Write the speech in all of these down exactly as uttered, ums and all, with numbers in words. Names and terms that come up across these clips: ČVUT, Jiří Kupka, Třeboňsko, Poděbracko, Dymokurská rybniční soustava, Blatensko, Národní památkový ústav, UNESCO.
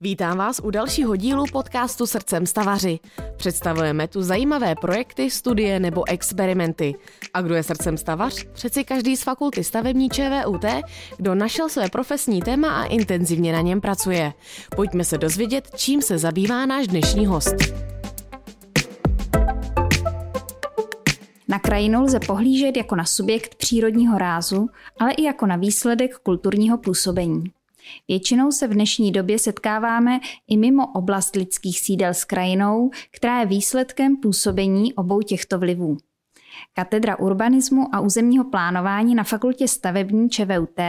Vítám vás u dalšího dílu podcastu Srdcem stavaři. Představujeme tu zajímavé projekty, studie nebo experimenty. A kdo je srdcem stavař? Přeci každý z fakulty stavební ČVUT, kdo našel své profesní téma a intenzivně na něm pracuje. Pojďme se dozvědět, čím se zabývá náš dnešní host. Na krajinu lze pohlížet jako na subjekt přírodního rázu, ale i jako na výsledek kulturního působení. Většinou se v dnešní době setkáváme i mimo oblast lidských sídel s krajinou, která je výsledkem působení obou těchto vlivů. Katedra urbanismu a územního plánování na fakultě stavební ČVUT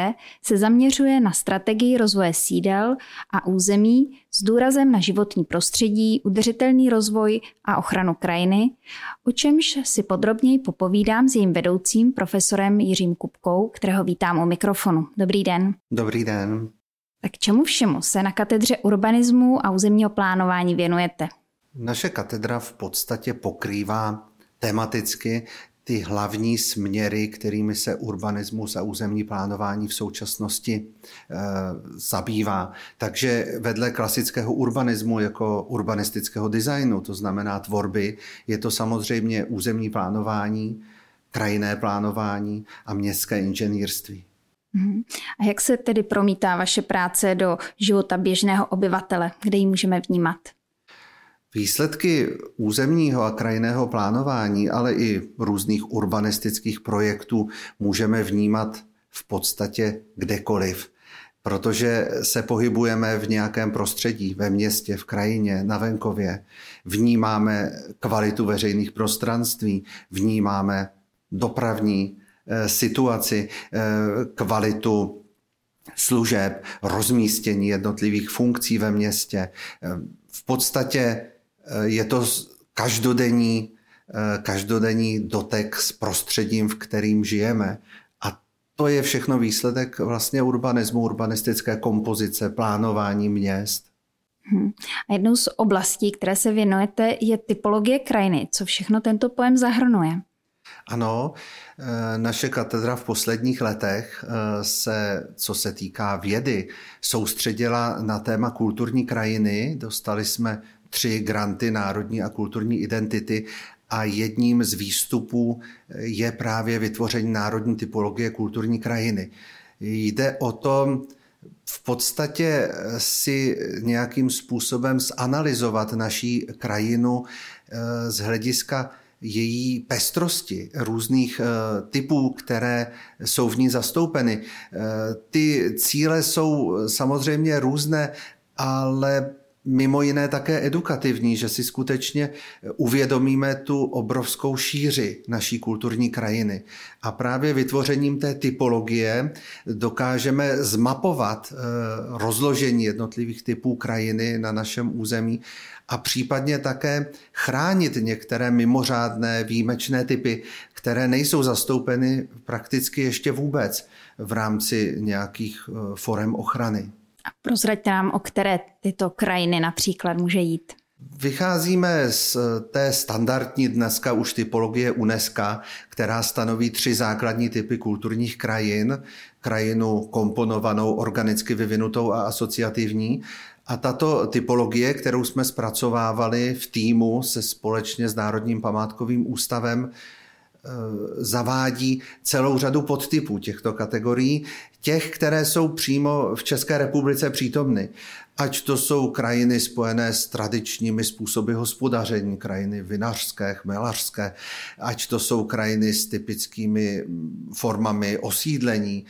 se zaměřuje na strategii rozvoje sídel a území s důrazem na životní prostředí, udržitelný rozvoj a ochranu krajiny, o čemž si podrobněji popovídám s jejím vedoucím profesorem Jiřím Kupkou, kterého vítám u mikrofonu. Dobrý den. Dobrý den. Tak čemu všemu se na katedře urbanismu a územního plánování věnujete? Naše katedra v podstatě pokrývá tematicky ty hlavní směry, kterými se urbanismus a územní plánování v současnosti e, zabývá. Takže vedle klasického urbanismu jako urbanistického designu, to znamená tvorby, je to samozřejmě územní plánování, krajinné plánování a městské inženýrství. A jak se tedy promítá vaše práce do života běžného obyvatele, kde ji můžeme vnímat? Výsledky územního a krajinného plánování, ale i různých urbanistických projektů můžeme vnímat v podstatě kdekoliv, protože se pohybujeme v nějakém prostředí, ve městě, v krajině, na venkově. Vnímáme kvalitu veřejných prostranství, vnímáme dopravní situaci, kvalitu služeb, rozmístění jednotlivých funkcí ve městě. V podstatě je to každodenní, každodenní dotek s prostředím, v kterým žijeme. A to je všechno výsledek vlastně urbanismu, urbanistické kompozice, plánování měst. Hmm. A jednou z oblastí, které se věnujete, je typologie krajiny. Co všechno tento pojem zahrnuje? Ano, naše katedra v posledních letech se, co se týká vědy, soustředila na téma kulturní krajiny. Dostali jsme tři granty národní a kulturní identity a jedním z výstupů je právě vytvoření národní typologie kulturní krajiny. Jde o to v podstatě si nějakým způsobem zanalyzovat naší krajinu z hlediska její pestrosti, různých typů, které jsou v ní zastoupeny. Ty cíle jsou samozřejmě různé, ale mimo jiné také edukativní, že si skutečně uvědomíme tu obrovskou šíři naší kulturní krajiny. A právě vytvořením té typologie dokážeme zmapovat rozložení jednotlivých typů krajiny na našem území a případně také chránit některé mimořádné výjimečné typy, které nejsou zastoupeny prakticky ještě vůbec v rámci nějakých forem ochrany. A prozraďte nám, o které tyto krajiny například může jít. Vycházíme z té standardní dneska už typologie UNESCO, která stanoví tři základní typy kulturních krajin. Krajinu komponovanou, organicky vyvinutou a asociativní. A tato typologie, kterou jsme zpracovávali v týmu se společně s Národním památkovým ústavem, zavádí celou řadu podtypů těchto kategorií, těch, které jsou přímo v České republice přítomny. Ať to jsou krajiny spojené s tradičními způsoby hospodaření, krajiny vinařské, chmelařské, ať to jsou krajiny s typickými formami osídlení,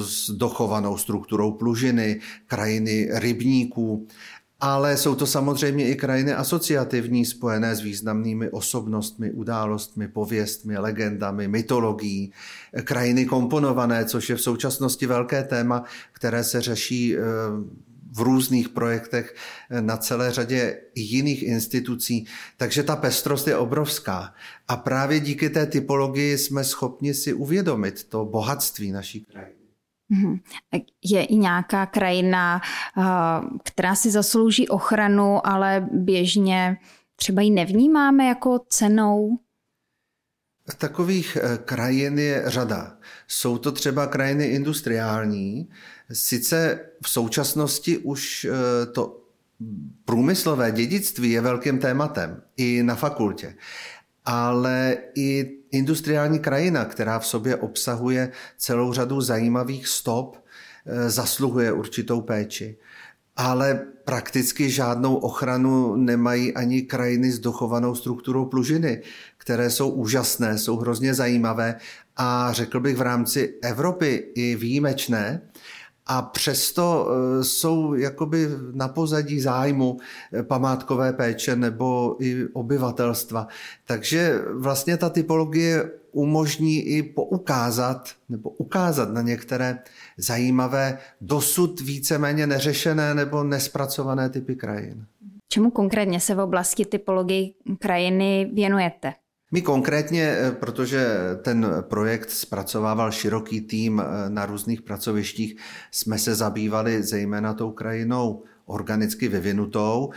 s dochovanou strukturou plužiny, krajiny rybníků, ale jsou to samozřejmě i krajiny asociativní, spojené s významnými osobnostmi, událostmi, pověstmi, legendami, mytologií. Krajiny komponované, což je v současnosti velké téma, které se řeší v různých projektech na celé řadě jiných institucí. Takže ta pestrost je obrovská. A právě díky té typologii jsme schopni si uvědomit to bohatství naší krajiny. Je i nějaká krajina, která si zaslouží ochranu, ale běžně třeba ji nevnímáme jako cennou? Takových krajin je řada. Jsou to třeba krajiny industriální. Sice v současnosti už to průmyslové dědictví je velkým tématem i na fakultě, ale i industriální krajina, která v sobě obsahuje celou řadu zajímavých stop, zasluhuje určitou péči. Ale prakticky žádnou ochranu nemají ani krajiny s dochovanou strukturou plužiny, které jsou úžasné, jsou hrozně zajímavé a řekl bych v rámci Evropy i výjimečné. A přesto jsou jakoby na pozadí zájmu památkové péče nebo i obyvatelstva. Takže vlastně ta typologie umožní i poukázat nebo ukázat na některé zajímavé, dosud víceméně neřešené nebo nespracované typy krajin. Čemu konkrétně se v oblasti typologie krajiny věnujete? My konkrétně, protože ten projekt zpracovával široký tým na různých pracovištích, jsme se zabývali zejména tou krajinou organicky vyvinutou.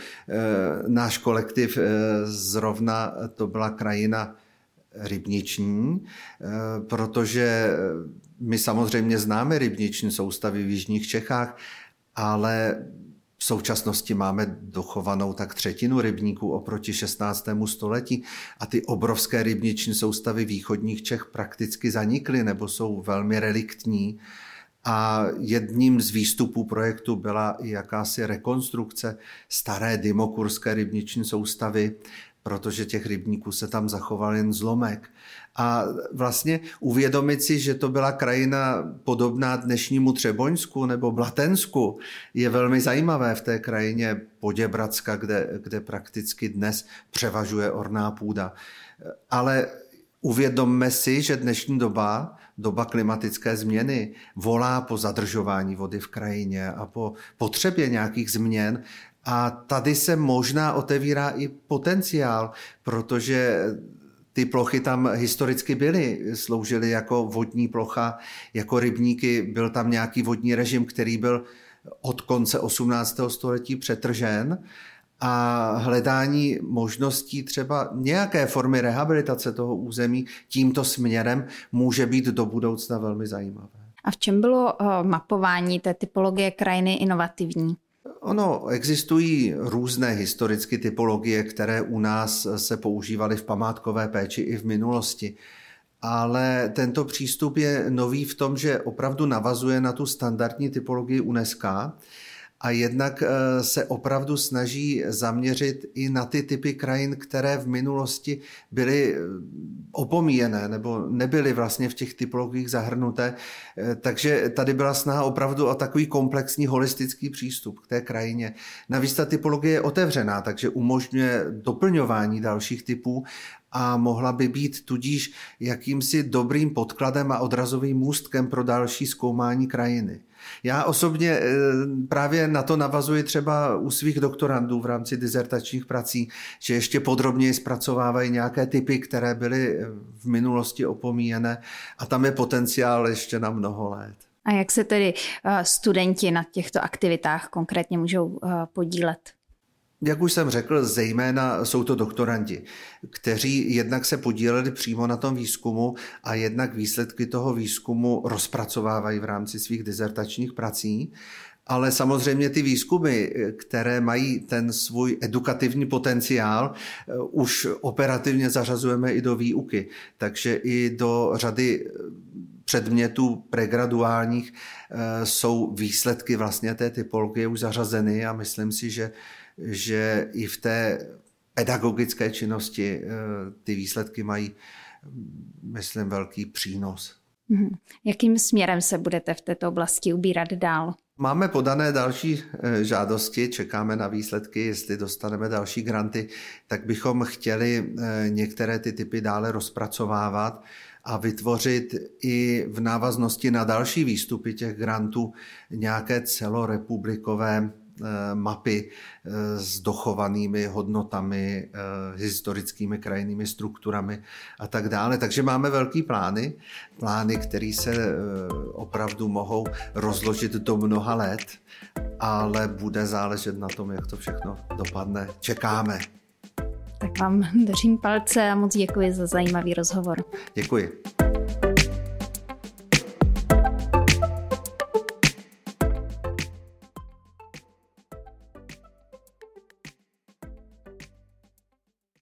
Náš kolektiv zrovna to byla krajina rybniční, protože my samozřejmě známe rybniční soustavy v jižních Čechách, ale v současnosti máme dochovanou tak třetinu rybníků oproti šestnáctému století a ty obrovské rybniční soustavy východních Čech prakticky zanikly nebo jsou velmi reliktní. A jedním z výstupů projektu byla i jakási rekonstrukce staré dymokurské rybniční soustavy, protože těch rybníků se tam zachoval jen zlomek. A vlastně uvědomit si, že to byla krajina podobná dnešnímu Třeboňsku nebo Blatensku, je velmi zajímavé v té krajině Poděbracka, kde, kde prakticky dnes převažuje orná půda. Ale uvědomme si, že dnešní doba, doba klimatické změny, volá po zadržování vody v krajině a po potřebě nějakých změn. A tady se možná otevírá i potenciál, protože ty plochy tam historicky byly, sloužily jako vodní plocha, jako rybníky, byl tam nějaký vodní režim, který byl od konce osmnáctého století přetržen a hledání možností třeba nějaké formy rehabilitace toho území tímto směrem může být do budoucna velmi zajímavé. A v čem bylo mapování té typologie krajiny inovativní? Ono, existují různé historické typologie, které u nás se používaly v památkové péči i v minulosti. Ale tento přístup je nový v tom, že opravdu navazuje na tu standardní typologii UNESCO a jednak se opravdu snaží zaměřit i na ty typy krajin, které v minulosti byly opomíjené nebo nebyly vlastně v těch typologiích zahrnuté. Takže tady byla snaha opravdu o takový komplexní holistický přístup k té krajině. Navíc ta typologie je otevřená, takže umožňuje doplňování dalších typů a mohla by být tudíž jakýmsi dobrým podkladem a odrazovým můstkem pro další zkoumání krajiny. Já osobně právě na to navazuji třeba u svých doktorandů v rámci dizertačních prací, že ještě podrobněji zpracovávají nějaké typy, které byly v minulosti opomíjené a tam je potenciál ještě na mnoho let. A jak se tedy studenti na těchto aktivitách konkrétně můžou podílet? Jak už jsem řekl, zejména jsou to doktorandi, kteří jednak se podíleli přímo na tom výzkumu a jednak výsledky toho výzkumu rozpracovávají v rámci svých dizertačních prací. Ale samozřejmě ty výzkumy, které mají ten svůj edukativní potenciál, už operativně zařazujeme i do výuky. Takže i do řady předmětů pregraduálních jsou výsledky vlastně té typologie už zařazeny a myslím si, že že i v té pedagogické činnosti ty výsledky mají, myslím, velký přínos. Jakým směrem se budete v této oblasti ubírat dál? Máme podané další žádosti, čekáme na výsledky, jestli dostaneme další granty, tak bychom chtěli některé ty typy dále rozpracovávat a vytvořit i v návaznosti na další výstupy těch grantů nějaké celorepublikové mapy s dochovanými hodnotami, historickými krajinnými strukturami a tak dále. Takže máme velký plány, plány, které se opravdu mohou rozložit do mnoha let, ale bude záležet na tom, jak to všechno dopadne. Čekáme. Tak vám držím palce a moc děkuji za zajímavý rozhovor. Děkuji.